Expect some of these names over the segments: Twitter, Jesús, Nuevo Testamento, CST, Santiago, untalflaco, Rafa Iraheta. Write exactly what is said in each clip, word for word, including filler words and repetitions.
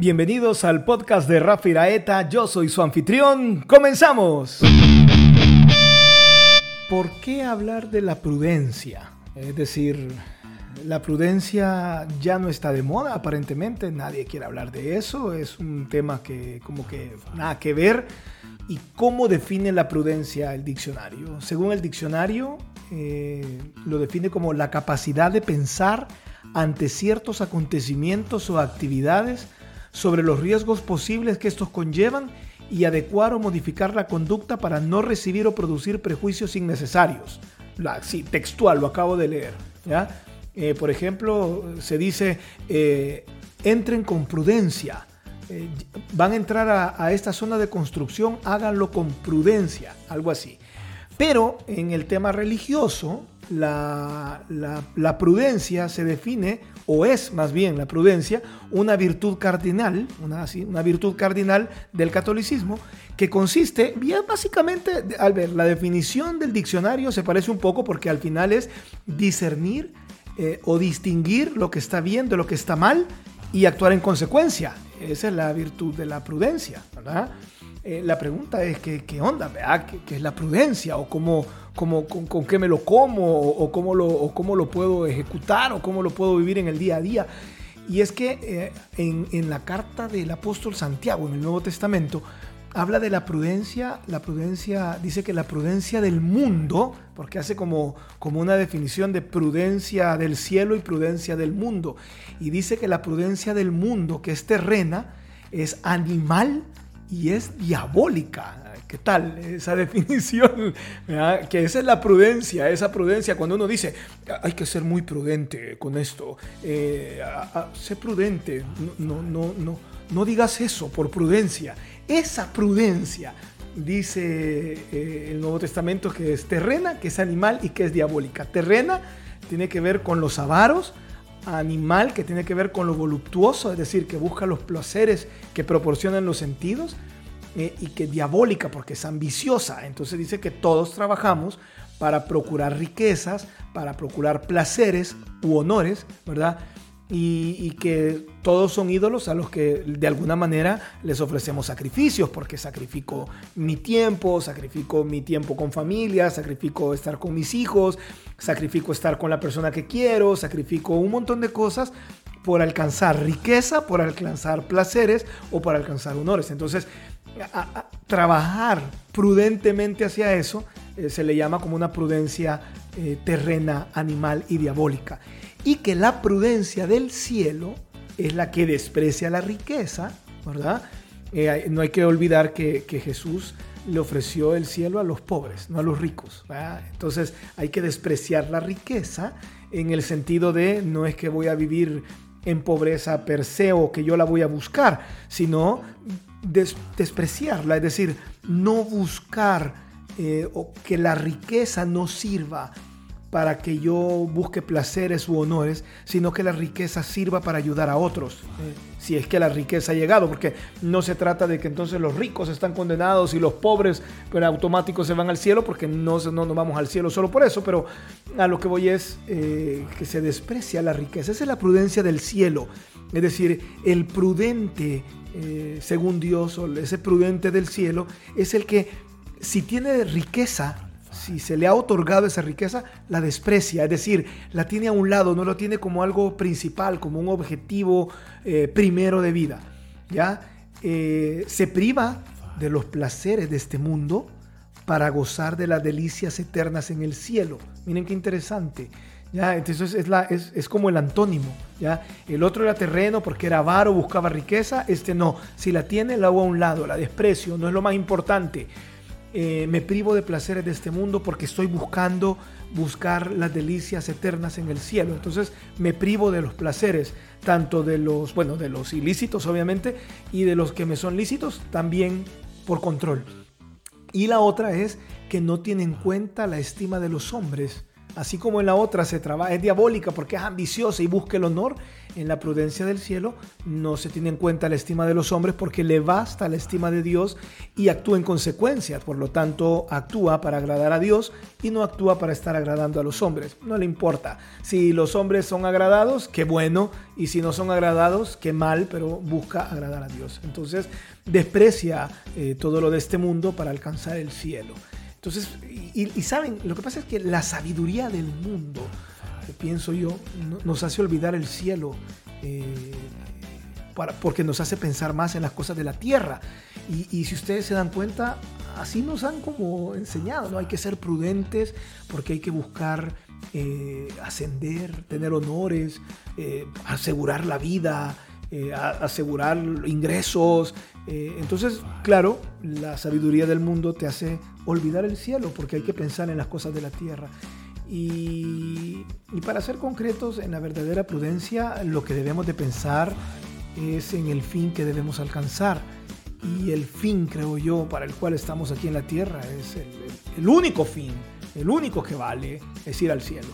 bienvenidos al podcast de Rafa Iraheta. Yo soy su anfitrión. ¡Comenzamos! ¿Por qué hablar de la prudencia? Es decir, la prudencia ya no está de moda, aparentemente. Nadie quiere hablar de eso. Es un tema que como que nada que ver. ¿Y cómo define la prudencia el diccionario? Según el diccionario, eh, lo define como la capacidad de pensar ante ciertos acontecimientos o actividades sobre los riesgos posibles que estos conllevan y adecuar o modificar la conducta para no recibir o producir prejuicios innecesarios. La, sí, textual, lo acabo de leer, ¿ya? Eh, por ejemplo, se dice, eh, entren con prudencia. Eh, van a entrar a, a esta zona de construcción, háganlo con prudencia, algo así. Pero en el tema religioso, la, la, la prudencia se define, o es más bien la prudencia, una virtud cardinal, una, así, una virtud cardinal del catolicismo, que consiste, bien básicamente, al ver, la definición del diccionario se parece un poco porque al final es discernir eh, o distinguir lo que está bien de lo que está mal y actuar en consecuencia. Esa es la virtud de la prudencia, ¿verdad? Eh, la pregunta es ¿qué, qué onda, ¿verdad? ¿Qué, qué es la prudencia? ¿O cómo, cómo, con, con qué me lo como? O, o, cómo lo, ¿O cómo lo puedo ejecutar? ¿O cómo lo puedo vivir en el día a día? Y es que eh, en, en la carta del apóstol Santiago, en el Nuevo Testamento, habla de la prudencia, la prudencia, dice que la prudencia del mundo, porque hace como, como una definición de prudencia del cielo y prudencia del mundo, y dice que la prudencia del mundo, que es terrena, es animal y es diabólica. ¿Qué tal esa definición? ¿Verdad? Que esa es la prudencia, esa prudencia cuando uno dice, hay que ser muy prudente con esto, eh, a, a, sé prudente, no, no, no, no digas eso por prudencia. Esa prudencia, dice eh, el Nuevo Testamento, que es terrena, que es animal y que es diabólica. Terrena tiene que ver con los avaros, animal que tiene que ver con lo voluptuoso, es decir, que busca los placeres que proporcionan los sentidos, eh, y que es diabólica porque es ambiciosa. Entonces dice que todos trabajamos para procurar riquezas, para procurar placeres u honores, ¿verdad? Y, y que todos son ídolos a los que de alguna manera les ofrecemos sacrificios, porque sacrifico mi tiempo, sacrifico mi tiempo con familia, sacrifico estar con mis hijos, sacrifico estar con la persona que quiero, sacrifico un montón de cosas por alcanzar riqueza, por alcanzar placeres o por alcanzar honores. Entonces, a, a, trabajar prudentemente hacia eso eh, se le llama como una prudencia eh, terrena, animal y diabólica. Y que la prudencia del cielo es la que desprecia la riqueza, ¿verdad? Eh, no hay que olvidar que, que Jesús le ofreció el cielo a los pobres, no a los ricos, ¿verdad? Entonces hay que despreciar la riqueza en el sentido de no es que voy a vivir en pobreza per se o que yo la voy a buscar, sino des- despreciarla, es decir, no buscar eh, o que la riqueza no sirva para que yo busque placeres u honores, sino que la riqueza sirva para ayudar a otros, eh, si es que la riqueza ha llegado, porque no se trata de que entonces los ricos están condenados y los pobres pero automáticos se van al cielo, porque no, no nos vamos al cielo solo por eso, pero a lo que voy es eh, que se desprecia la riqueza. Esa es la prudencia del cielo, es decir, el prudente, eh, según Dios, o ese prudente del cielo es el que si tiene riqueza, si se le ha otorgado esa riqueza, la desprecia, es decir, la tiene a un lado, no lo tiene como algo principal, como un objetivo eh, primero de vida, ¿ya? Eh, se priva de los placeres de este mundo para gozar de las delicias eternas en el cielo. Miren qué interesante, ¿ya? Entonces es, la, es, es como el antónimo, ¿ya? El otro era terreno porque era avaro, buscaba riqueza, este no, si la tiene la hago a un lado, la desprecio, no es lo más importante. Eh, me privo de placeres de este mundo porque estoy buscando buscar las delicias eternas en el cielo. Entonces me privo de los placeres, tanto de los, bueno, de los ilícitos obviamente, y de los que me son lícitos también por control. Y la otra es que no tiene en cuenta la estima de los hombres, Así como en la otra se trabaja, es diabólica porque es ambiciosa y busca el honor, en la prudencia del cielo no se tiene en cuenta la estima de los hombres porque le basta la estima de Dios y actúa en consecuencia. Por lo tanto, actúa para agradar a Dios y no actúa para estar agradando a los hombres. No le importa. Si los hombres son agradados, qué bueno. Y si no son agradados, qué mal, pero busca agradar a Dios. Entonces, desprecia eh, todo lo de este mundo para alcanzar el cielo. Entonces, y, y saben, lo que pasa es que la sabiduría del mundo, que pienso yo, no, nos hace olvidar el cielo, eh, para, porque nos hace pensar más en las cosas de la tierra. Y, y si ustedes se dan cuenta, así nos han como enseñado, ¿no? Hay que ser prudentes porque hay que buscar eh, ascender, tener honores, eh, asegurar la vida, eh, asegurar ingresos. Eh, entonces, claro, la sabiduría del mundo te hace olvidar el cielo porque hay que pensar en las cosas de la tierra. Y, y para ser concretos, en la verdadera prudencia lo que debemos de pensar es en el fin que debemos alcanzar. Y el fin, creo yo, para el cual estamos aquí en la tierra es el, el, el único fin, el único que vale es ir al cielo.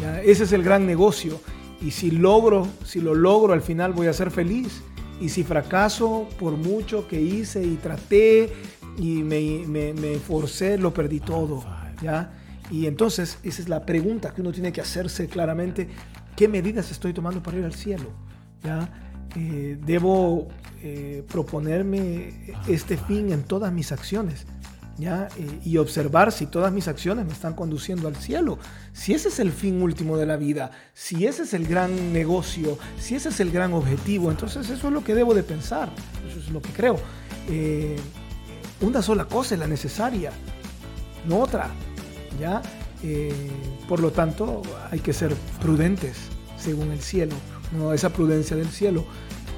¿Ya? Ese es el gran negocio. Y si logro, si lo logro al final voy a ser feliz. Y si fracaso por mucho que hice y traté y me, me, me forcé, lo perdí todo, ¿ya? Y entonces esa es la pregunta que uno tiene que hacerse claramente. ¿Qué medidas estoy tomando para ir al cielo? ¿Ya? Eh, debo eh, proponerme este fin en todas mis acciones, ¿ya? Eh, y observar si todas mis acciones me están conduciendo al cielo. Si ese es el fin último de la vida, si ese es el gran negocio, si ese es el gran objetivo, entonces eso es lo que debo de pensar. Eso es lo que creo. Eh, una sola cosa es la necesaria, no otra, ¿ya? Eh, por lo tanto, hay que ser prudentes según el cielo, ¿no? Esa prudencia del cielo.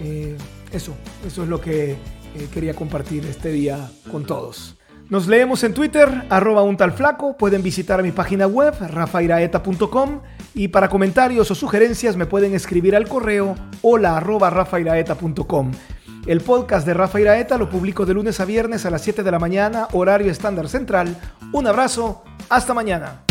Eh, eso, eso es lo que eh, quería compartir este día con todos. Nos leemos en Twitter, arroba untalflaco. Pueden visitar mi página web, Rafa Iraheta punto com. Y para comentarios o sugerencias me pueden escribir al correo hola arroba Rafa Iraheta punto com. El podcast de Rafa Iraheta lo publico de lunes a viernes a las siete de la mañana, horario estándar central. Un abrazo, hasta mañana.